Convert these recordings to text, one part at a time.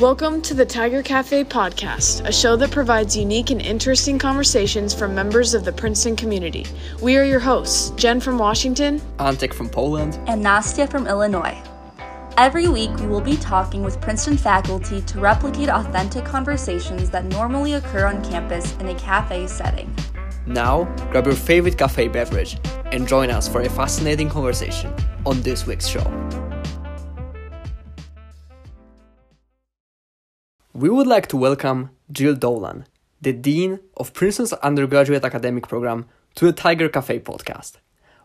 Welcome to the Tiger Cafe podcast, a show that provides unique and interesting conversations from members of the Princeton community. We are your hosts, Jen from Washington, Antek from Poland, and Nastia from Illinois. Every week, we will be talking with Princeton faculty to replicate authentic conversations that normally occur on campus in a cafe setting. Now, grab your favorite cafe beverage and join us for a fascinating conversation on this week's show. We would like to welcome Jill Dolan, the Dean of Princeton's Undergraduate Academic Program, to the Tiger Cafe podcast.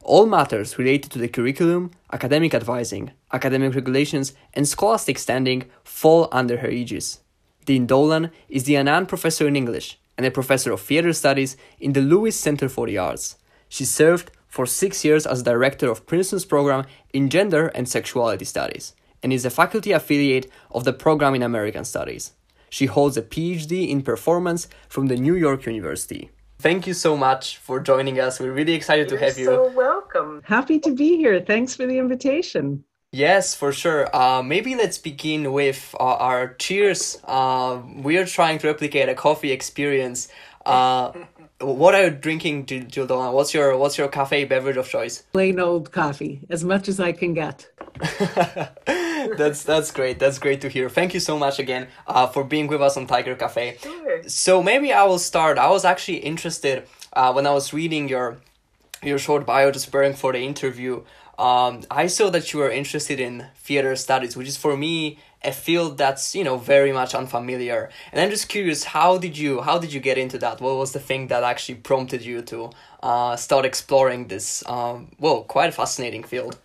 All matters related to the curriculum, academic advising, academic regulations, and scholastic standing fall under her aegis. Dean Dolan is the Annan Professor in English and a Professor of Theater Studies in the Lewis Center for the Arts. She served for 6 years as Director of Princeton's program in Gender and Sexuality Studies and is a faculty affiliate of the program in American Studies. She holds a PhD in performance from the New York University. Thank you so much for joining us. We're really excited to have you. You're so welcome. Happy to be here. Thanks for the invitation. Yes, for sure. Maybe let's begin with our cheers. We are trying to replicate a coffee experience. What are you drinking, Jill Dolan? What's your cafe beverage of choice? Plain old coffee, as much as I can get. That's great. That's great to hear. Thank you so much again for being with us on Tiger Cafe. Sure. So maybe I will start. I was actually interested when I was reading your short bio just preparing for the interview. I saw that you were interested in theater studies, which is for me a field that's, you know, very much unfamiliar. And I'm just curious, how did you get into that? What was the thing that actually prompted you to start exploring this quite fascinating field?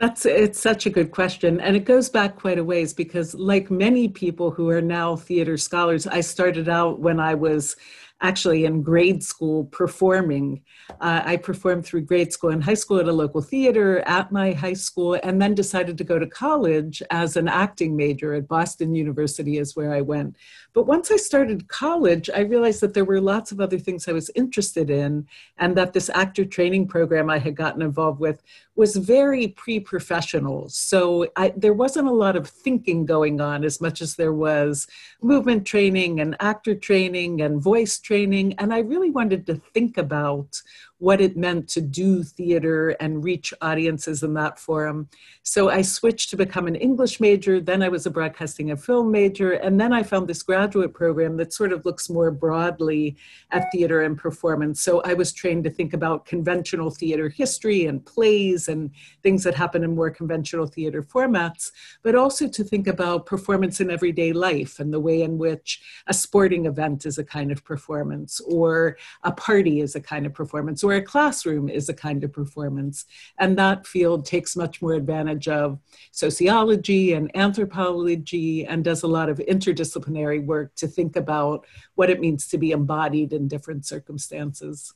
It's such a good question, and it goes back quite a ways because, like many people who are now theater scholars, I started out when I was actually in grade school performing. I performed through grade school and high school at a local theater at my high school, and then decided to go to college as an acting major at Boston University is where I went. But once I started college, I realized that there were lots of other things I was interested in, and that this actor training program I had gotten involved with was very pre-professional. So there wasn't a lot of thinking going on as much as there was movement training and actor training and voice training. And I really wanted to think about what it meant to do theater and reach audiences in that forum. So I switched to become an English major, then I was a broadcasting and film major, and then I found this graduate program that sort of looks more broadly at theater and performance. So I was trained to think about conventional theater history and plays and things that happen in more conventional theater formats, but also to think about performance in everyday life and the way in which a sporting event is a kind of performance, or a party is a kind of performance, or a classroom is a kind of performance. And that field takes much more advantage of sociology and anthropology and does a lot of interdisciplinary work to think about what it means to be embodied in different circumstances.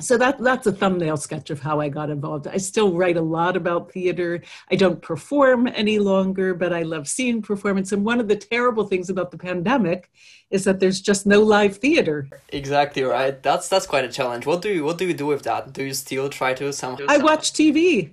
So that's a thumbnail sketch of how I got involved. I still write a lot about theater. I don't perform any longer, but I love seeing performance. And one of the terrible things about the pandemic is that there's just no live theater. Exactly right. That's quite a challenge. What do you do with that? Do you still try to somehow? I watch TV.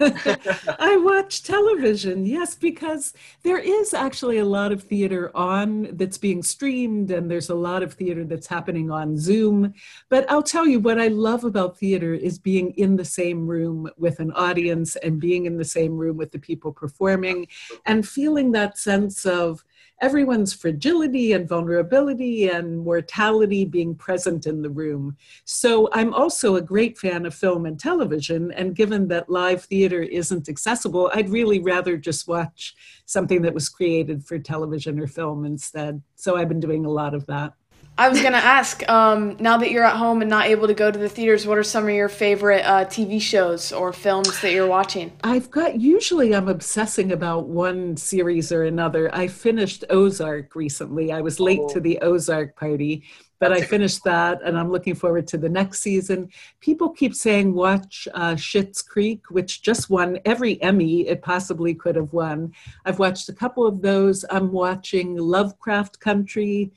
I watch television. Yes, because there is actually a lot of theater on that's being streamed, and there's a lot of theater that's happening on Zoom. But I'll tell you what I love about theater is being in the same room with an audience and being in the same room with the people performing and feeling that sense of everyone's fragility and vulnerability and mortality being present in the room. So I'm also a great fan of film and television, and given that live theater isn't accessible, I'd really rather just watch something that was created for television or film instead. So I've been doing a lot of that. I was going to ask, now that you're at home and not able to go to the theaters, what are some of your favorite TV shows or films that you're watching? Usually I'm obsessing about one series or another. I finished Ozark recently. I was late to the Ozark party, but I finished that, and I'm looking forward to the next season. People keep saying watch Schitt's Creek, which just won every Emmy it possibly could have won. I've watched a couple of those. I'm watching Lovecraft Country,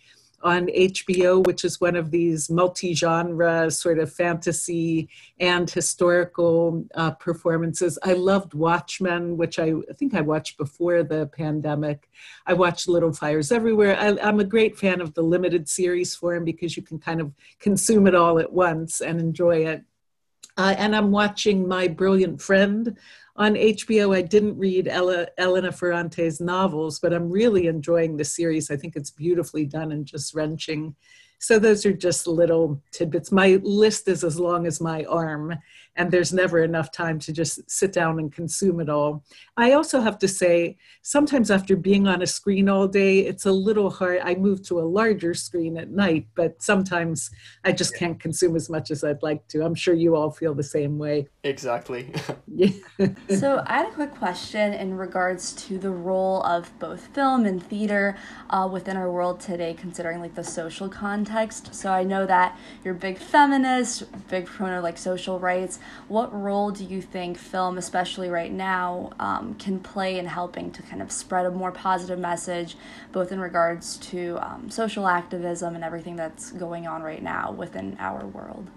on HBO, which is one of these multi-genre sort of fantasy and historical performances. I loved Watchmen, which I think I watched before the pandemic. I watched Little Fires Everywhere. I'm a great fan of the limited series form because you can kind of consume it all at once and enjoy it. And I'm watching My Brilliant Friend on HBO. I didn't read Elena Ferrante's novels, but I'm really enjoying the series. I think it's beautifully done and just wrenching. So those are just little tidbits. My list is as long as my arm, and there's never enough time to just sit down and consume it all. I also have to say, sometimes after being on a screen all day, it's a little hard. I move to a larger screen at night, but sometimes I just can't consume as much as I'd like to. I'm sure you all feel the same way. Exactly. So I had a quick question in regards to the role of both film and theater within our world today, considering like the social context. So I know that you're a big feminist, big proponent of like social rights. What role do you think film, especially right now, can play in helping to kind of spread a more positive message, both in regards to social activism and everything that's going on right now within our world?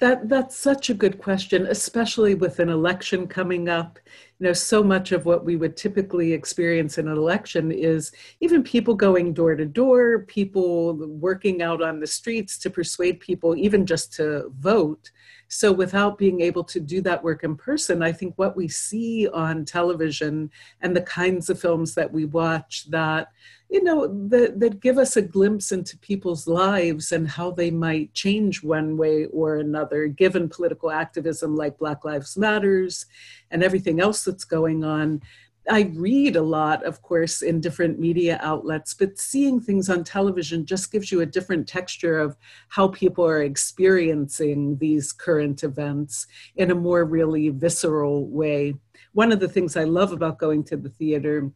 That's such a good question, especially with an election coming up. You know, so much of what we would typically experience in an election is even people going door to door, people working out on the streets to persuade people even just to vote. So without being able to do that work in person, I think what we see on television and the kinds of films that we watch that, you know, that give us a glimpse into people's lives and how they might change one way or another, given political activism like Black Lives Matters and everything else that's going on. I read a lot, of course, in different media outlets, but seeing things on television just gives you a different texture of how people are experiencing these current events in a more really visceral way. One of the things I love about going to the theater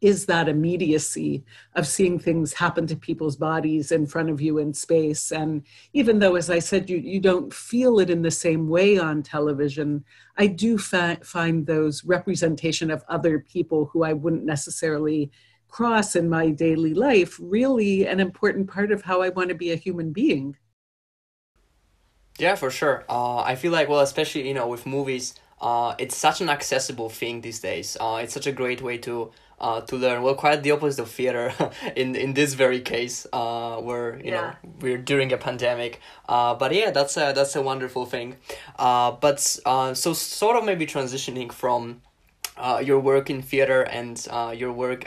is that immediacy of seeing things happen to people's bodies in front of you in space. And even though, as I said, you don't feel it in the same way on television, I do find those representation of other people who I wouldn't necessarily cross in my daily life really an important part of how I want to be a human being. Yeah, for sure. I feel like, well, especially, you know, with movies, it's such an accessible thing these days. It's such a great way to learn. Well, quite the opposite of theater in this very case, where, you know, we're during a pandemic. But yeah, that's a wonderful thing. So sort of maybe transitioning from your work in theater and your work,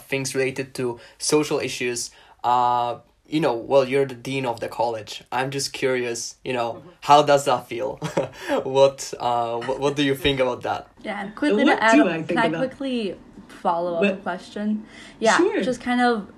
things related to social issues, you're the dean of the college. I'm just curious, how does that feel? What do you think about that? Yeah, and quickly to add, can I quickly follow up a question? Yeah, sure. Just kind of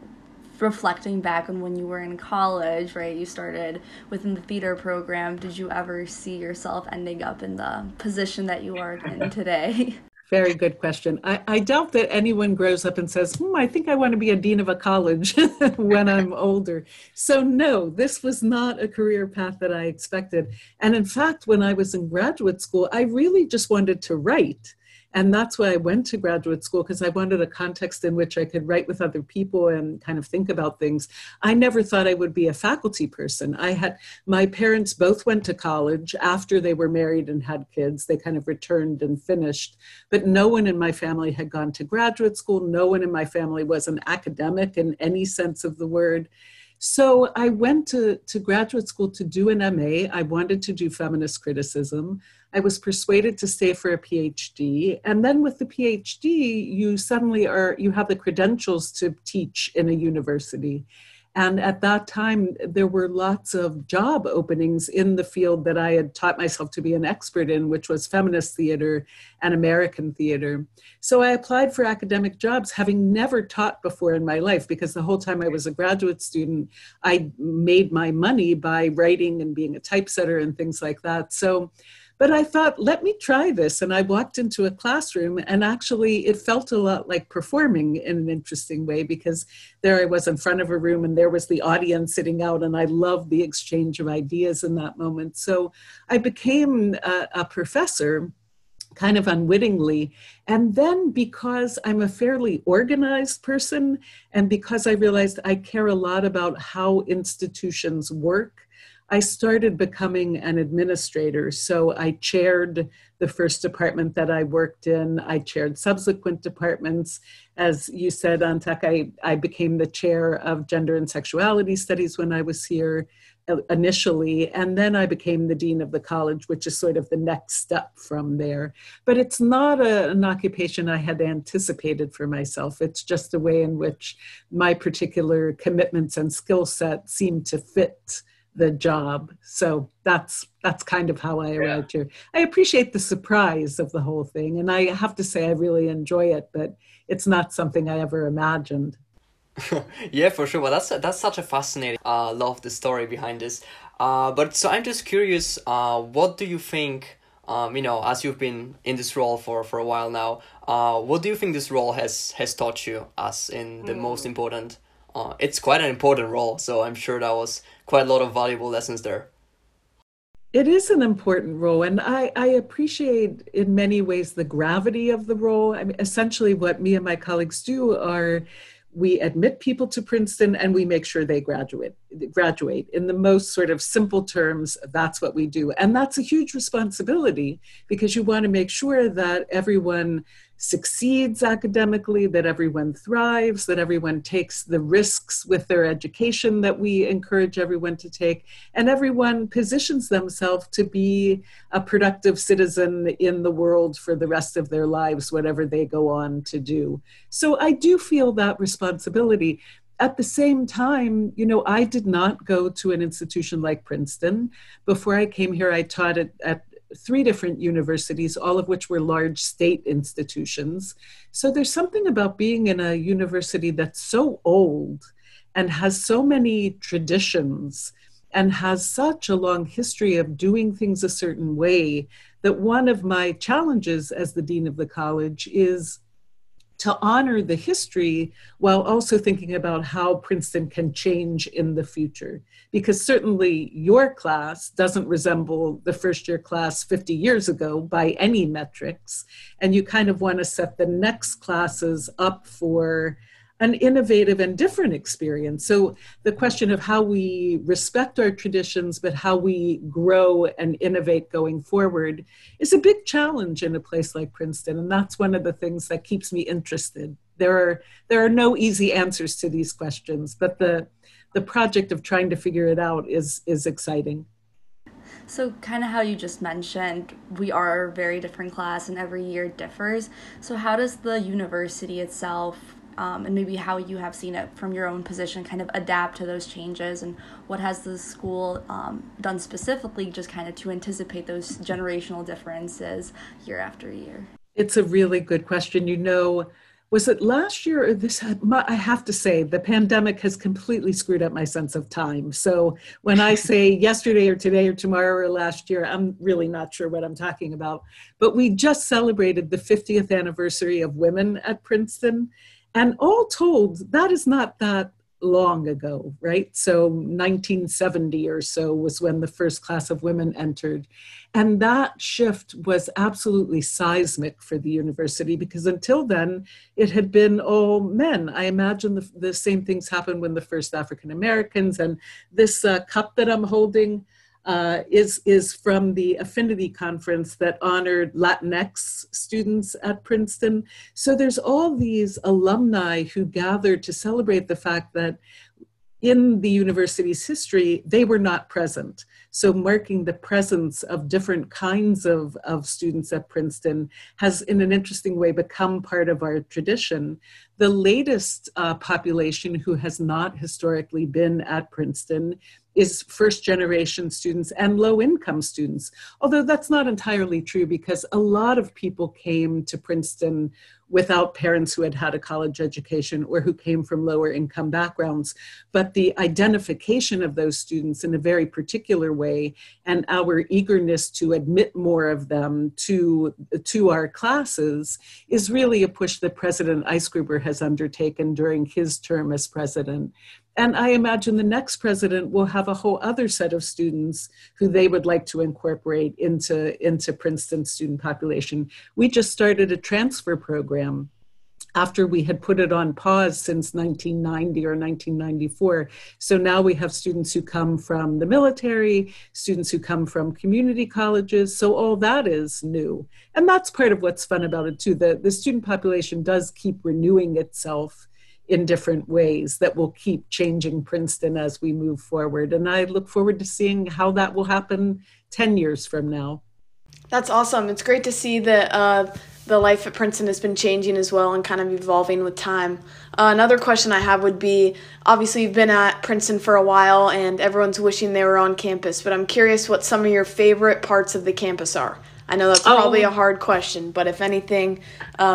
reflecting back on when you were in college, right? You started within the theater program. Did you ever see yourself ending up in the position that you are in today? Very good question. I doubt that anyone grows up and says, I think I want to be a dean of a college when I'm older. So no, this was not a career path that I expected. And in fact, when I was in graduate school, I really just wanted to write. And that's why I went to graduate school, because I wanted a context in which I could write with other people and kind of think about things. I never thought I would be a faculty person. My parents both went to college after they were married and had kids. They kind of returned and finished. But no one in my family had gone to graduate school. No one in my family was an academic in any sense of the word. So I went to graduate school to do an MA. I wanted to do feminist criticism. I was persuaded to stay for a PhD. And then with the PhD, you have the credentials to teach in a university. And at that time, there were lots of job openings in the field that I had taught myself to be an expert in, which was feminist theater and American theater. So I applied for academic jobs, having never taught before in my life, because the whole time I was a graduate student, I made my money by writing and being a typesetter and things like that. But I thought, let me try this. And I walked into a classroom, and actually it felt a lot like performing in an interesting way, because there I was in front of a room and there was the audience sitting out, and I loved the exchange of ideas in that moment. So I became a professor kind of unwittingly. And then because I'm a fairly organized person, and because I realized I care a lot about how institutions work, I started becoming an administrator. So I chaired the first department that I worked in. I chaired subsequent departments. As you said, Antak, I became the chair of gender and sexuality studies when I was here initially. And then I became the dean of the college, which is sort of the next step from there. But it's not an occupation I had anticipated for myself. It's just a way in which my particular commitments and skill set seem to fit the job. So that's kind of how I arrived here. I appreciate the surprise of the whole thing. And I have to say, I really enjoy it, but it's not something I ever imagined. Yeah, for sure. Well, that's such a fascinating, love the story behind this. But so I'm just curious, what do you think, you know, as you've been in this role for a while now, what do you think this role has taught you as in the most important, it's quite an important role. So I'm sure that was quite a lot of valuable lessons there. It is an important role, and I appreciate in many ways the gravity of the role. I mean, essentially what me and my colleagues do are we admit people to Princeton and we make sure they graduate. In the most sort of simple terms, that's what we do. And that's a huge responsibility because you want to make sure that everyone succeeds academically, that everyone thrives, that everyone takes the risks with their education that we encourage everyone to take, and everyone positions themselves to be a productive citizen in the world for the rest of their lives, whatever they go on to do. So I do feel that responsibility. At the same time, you know, I did not go to an institution like Princeton. Before I came here, I taught at three different universities, all of which were large state institutions. So there's something about being in a university that's so old and has so many traditions and has such a long history of doing things a certain way that one of my challenges as the dean of the college is to honor the history while also thinking about how Princeton can change in the future. Because certainly your class doesn't resemble the first year class 50 years ago by any metrics. And you kind of want to set the next classes up for an innovative and different experience. So the question of how we respect our traditions, but how we grow and innovate going forward is a big challenge in a place like Princeton. And that's one of the things that keeps me interested. There are no easy answers to these questions, but the project of trying to figure it out is exciting. So kind of how you just mentioned, we are a very different class and every year differs. So how does the university itself and maybe how you have seen it from your own position kind of adapt to those changes, and what has the school done specifically just kind of to anticipate those generational differences year after year? It's a really good question. You know, was it last year or this? I have to say, the pandemic has completely screwed up my sense of time. So when I say yesterday or today or tomorrow or last year, I'm really not sure what I'm talking about. But we just celebrated the 50th anniversary of women at Princeton. And all told, that is not that long ago, right? So 1970 or so was when the first class of women entered. And that shift was absolutely seismic for the university because until then, it had been all men. I imagine the same things happened when the first African Americans, and this cup that I'm holding is from the Affinity Conference that honored Latinx students at Princeton. So there's all these alumni who gather to celebrate the fact that in the university's history, they were not present. So marking the presence of different kinds of students at Princeton has, in an interesting way, become part of our tradition. The latest population who has not historically been at Princeton is first-generation students and low-income students. Although that's not entirely true because a lot of people came to Princeton without parents who had had a college education or who came from lower-income backgrounds. But the identification of those students in a very particular way and our eagerness to admit more of them to our classes is really a push that President Eisgruber has undertaken during his term as president. And I imagine the next president will have a whole other set of students who they would like to incorporate into Princeton's student population. We just started a transfer program after we had put it on pause since 1990 or 1994. So now we have students who come from the military, students who come from community colleges. So all that is new. And that's part of what's fun about it too. The student population does keep renewing itself in different ways that will keep changing Princeton as we move forward. And I look forward to seeing how that will happen 10 years from now. That's awesome. It's great to see that the life at Princeton has been changing as well and kind of evolving with time. Another question I have would be, obviously you've been at Princeton for a while and everyone's wishing they were on campus, but I'm curious what some of your favorite parts of the campus are. I know that's probably a hard question, but if anything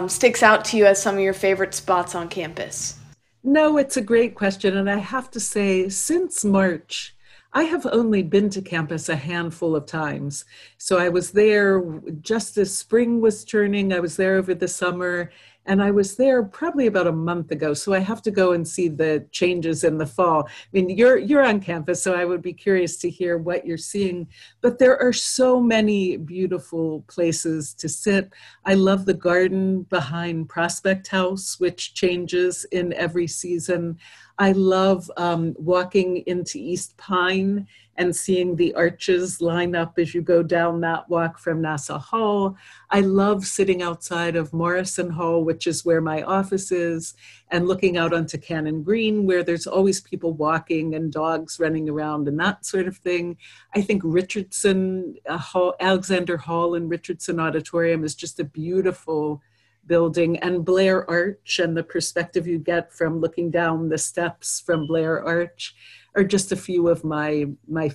sticks out to you as some of your favorite spots on campus. No, it's a great question. And I have to say, since March, I have only been to campus a handful of times. So I was there just as spring was turning. I was there over the summer, and I was there probably about a month ago. So I have to go and see the changes in the fall. I mean, you're on campus, so I would be curious to hear what you're seeing. But there are so many beautiful places to sit. I love the garden behind Prospect House, which changes in every season. I love walking into East Pine and seeing the arches line up as you go down that walk from Nassau Hall. I love sitting outside of Morrison Hall, which is where my office is, and looking out onto Cannon Green, where there's always people walking and dogs running around and that sort of thing. I think Richardson Hall, Alexander Hall and Richardson Auditorium is just a beautiful building, and Blair Arch and the perspective you get from looking down the steps from Blair Arch are just a few of my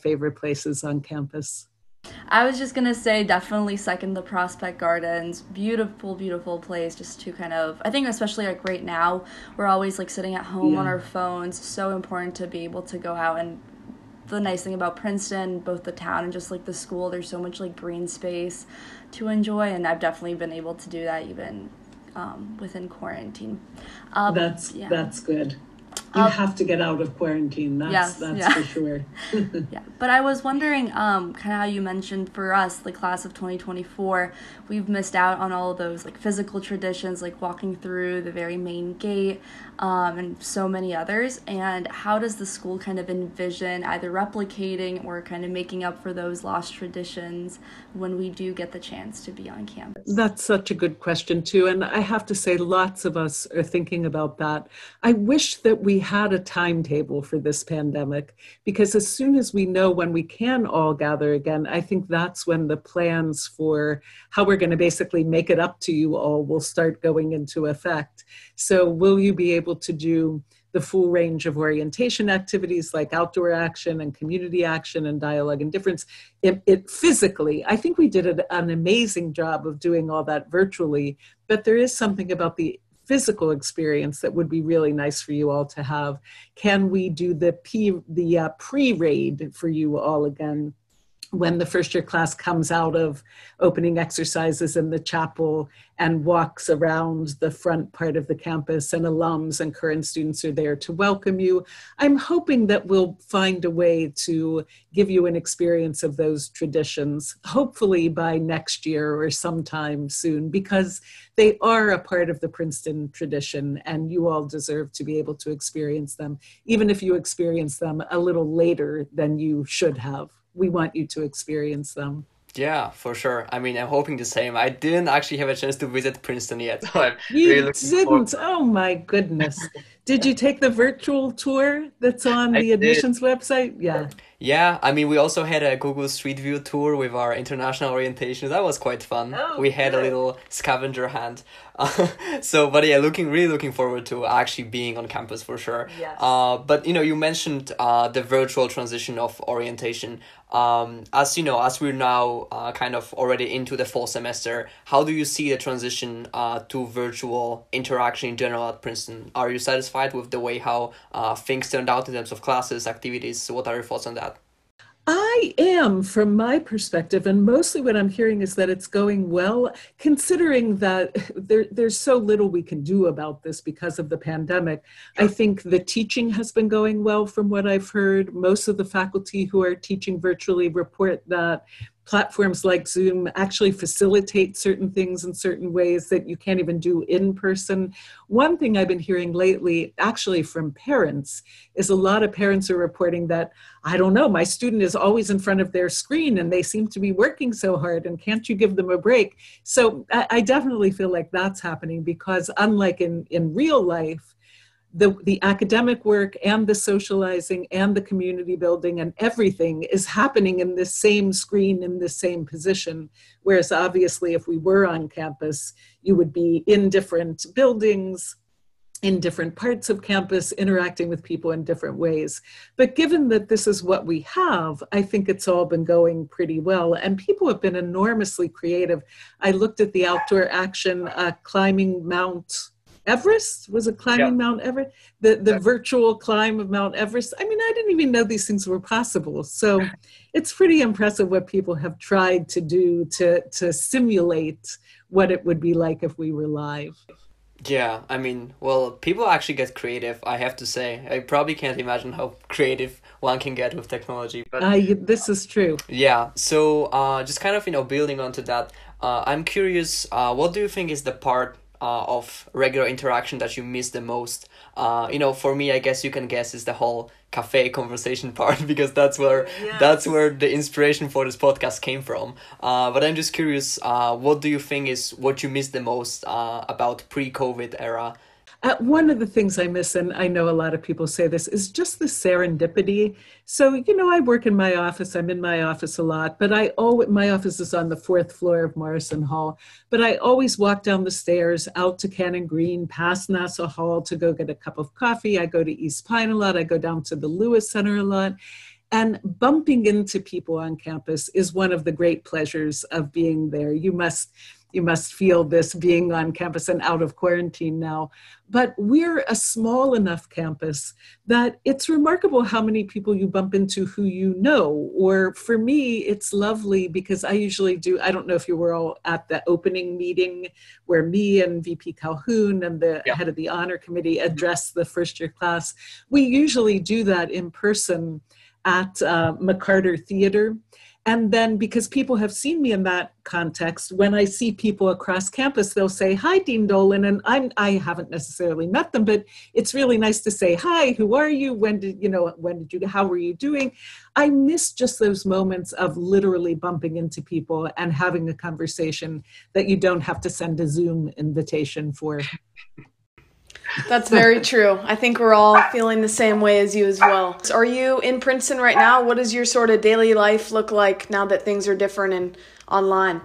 favorite places on campus. I was just gonna say definitely second the Prospect Gardens. Beautiful, beautiful place just to kind of, I think especially like right now, we're always like sitting at home on our phones. So important to be able to go out, and the nice thing about Princeton, both the town and just like the school, there's so much like green space to enjoy, and I've definitely been able to do that even within quarantine. That's good. You have to get out of quarantine, that's for sure. Yeah, but I was wondering kind of how you mentioned for us, the class of 2024, we've missed out on all of those like physical traditions, like walking through the very main gate and so many others. And how does the school kind of envision either replicating or kind of making up for those lost traditions when we do get the chance to be on campus? That's such a good question too. And I have to say lots of us are thinking about that. I wish that we had a timetable for this pandemic, because as soon as we know when we can all gather again, I think that's when the plans for how we're going to basically make it up to you all will start going into effect. So will you be able to do the full range of orientation activities like outdoor action and community action and dialogue and difference? It physically, I think we did an amazing job of doing all that virtually, but there is something about the physical experience that would be really nice for you all to have. Can we do the pre-raid for you all again when the first year class comes out of opening exercises in the chapel and walks around the front part of the campus, and alums and current students are there to welcome you? I'm hoping that we'll find a way to give you an experience of those traditions, hopefully by next year or sometime soon, because they are a part of the Princeton tradition and you all deserve to be able to experience them, even if you experience them a little later than you should have. We want you to experience them. Yeah, for sure. I mean, I'm hoping the same. I didn't actually have a chance to visit Princeton yet. So I'm really didn't? Oh my goodness. Did you take the virtual tour that's on the admissions website? Yeah. Yeah, I mean, we also had a Google Street View tour with our international orientations. That was quite fun. We had a little scavenger hunt. Looking forward to actually being on campus for sure. Yes. But, you know, you mentioned the virtual transition of orientation. As you know, as we're now kind of already into the fall semester, how do you see the transition to virtual interaction in general at Princeton? Are you satisfied with the way how things turned out in terms of classes, activities? What are your thoughts on that? I am, from my perspective, and mostly what I'm hearing is that it's going well, considering that there's so little we can do about this because of the pandemic. I think the teaching has been going well from what I've heard. Most of the faculty who are teaching virtually report that platforms like Zoom actually facilitate certain things in certain ways that you can't even do in person. One thing I've been hearing lately, actually from parents, is a lot of parents are reporting that, I don't know, my student is always in front of their screen and they seem to be working so hard, and can't you give them a break? So I definitely feel like that's happening, because unlike in real life, the academic work and the socializing and the community building and everything is happening in this same screen, in this same position. Whereas obviously if we were on campus, you would be in different buildings, in different parts of campus, interacting with people in different ways. But given that this is what we have, I think it's all been going pretty well. And people have been enormously creative. I looked at the outdoor action, climbing Mount Everest, was it climbing Mount Everest? The virtual climb of Mount Everest. I mean, I didn't even know these things were possible. So it's pretty impressive what people have tried to do to simulate what it would be like if we were live. Yeah, I mean, well, people actually get creative, I have to say. I probably can't imagine how creative one can get with technology. But this is true. Yeah, so just kind of, you know, building onto that, I'm curious, what do you think is the part of regular interaction that you miss the most? You know, for me, I guess you can guess, is the whole cafe conversation part, because that's where the inspiration for this podcast came from. But I'm just curious, what do you think is what you miss the most about pre-COVID era? One of the things I miss, and I know a lot of people say this, is just the serendipity. So, you know, I work in my office. I'm in my office a lot, but my office is on the 4th floor of Morrison Hall, but I always walk down the stairs out to Cannon Green, past Nassau Hall to go get a cup of coffee. I go to East Pine a lot. I go down to the Lewis Center a lot. And bumping into people on campus is one of the great pleasures of being there. You must feel this being on campus and out of quarantine now. But we're a small enough campus that it's remarkable how many people you bump into who you know. Or for me, it's lovely because I usually do, I don't know if you were all at the opening meeting where me and VP Calhoun and the head of the honor committee addressed the first year class. We usually do that in person at McCarter Theater. And then, because people have seen me in that context, when I see people across campus, they'll say, hi, Dean Dolan. And I haven't necessarily met them, but it's really nice to say, hi, who are you? How were you doing? I miss just those moments of literally bumping into people and having a conversation that you don't have to send a Zoom invitation for. That's very true. I think we're all feeling the same way as you as well. Are you in Princeton right now? What does your sort of daily life look like now that things are different and online?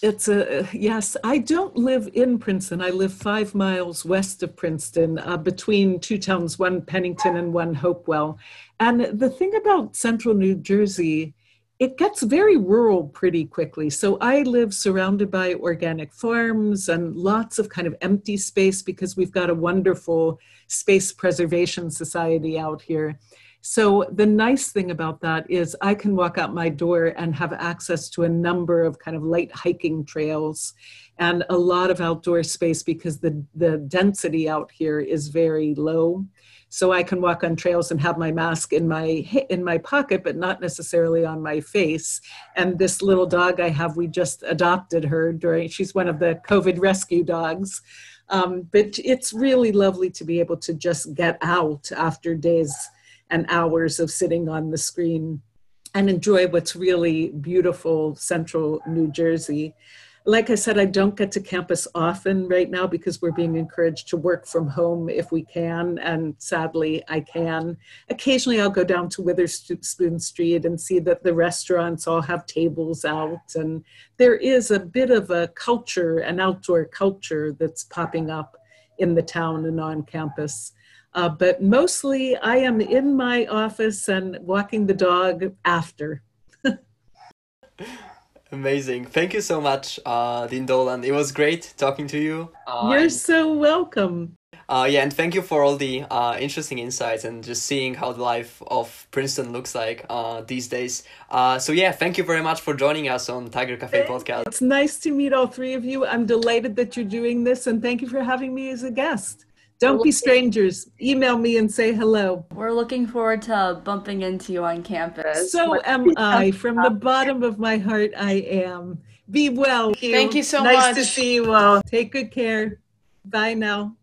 Yes, I don't live in Princeton. I live 5 miles west of Princeton, between two towns, one Pennington and one Hopewell. And the thing about central New Jersey, it gets very rural pretty quickly. So I live surrounded by organic farms and lots of kind of empty space, because we've got a wonderful space preservation society out here. So the nice thing about that is I can walk out my door and have access to a number of kind of light hiking trails and a lot of outdoor space, because the density out here is very low. So I can walk on trails and have my mask in my pocket, but not necessarily on my face. And this little dog I have, we just adopted her she's one of the COVID rescue dogs. But it's really lovely to be able to just get out after days and hours of sitting on the screen and enjoy what's really beautiful central New Jersey. Like I said, I don't get to campus often right now because we're being encouraged to work from home if we can, and sadly I can. Occasionally I'll go down to Witherspoon Street and see that the restaurants all have tables out, and there is a bit of a culture, an outdoor culture, that's popping up in the town and on campus. But mostly I am in my office and walking the dog after. Amazing. Thank you so much, Dean Dolan. It was great talking to you. You're so welcome. Yeah, and thank you for all the interesting insights and just seeing how the life of Princeton looks like these days. So yeah, thank you very much for joining us on Tiger Cafe Podcast. It's nice to meet all three of you. I'm delighted that you're doing this, and thank you for having me as a guest. Don't be strangers. Email me and say hello. We're looking forward to bumping into you on campus. So am I. From the bottom of my heart, I am. Be well. Thank you so much. Nice to see you all. Take good care. Bye now.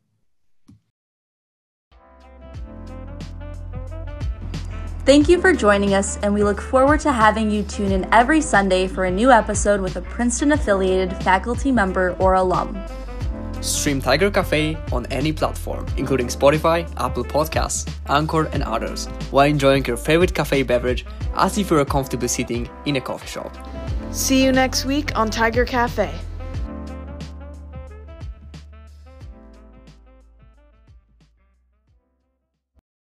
Thank you for joining us, and we look forward to having you tune in every Sunday for a new episode with a Princeton-affiliated faculty member or alum. Stream Tiger Cafe on any platform, including Spotify, Apple Podcasts, Anchor, and others, while enjoying your favorite cafe beverage as if you were comfortably sitting in a coffee shop. See you next week on Tiger Cafe.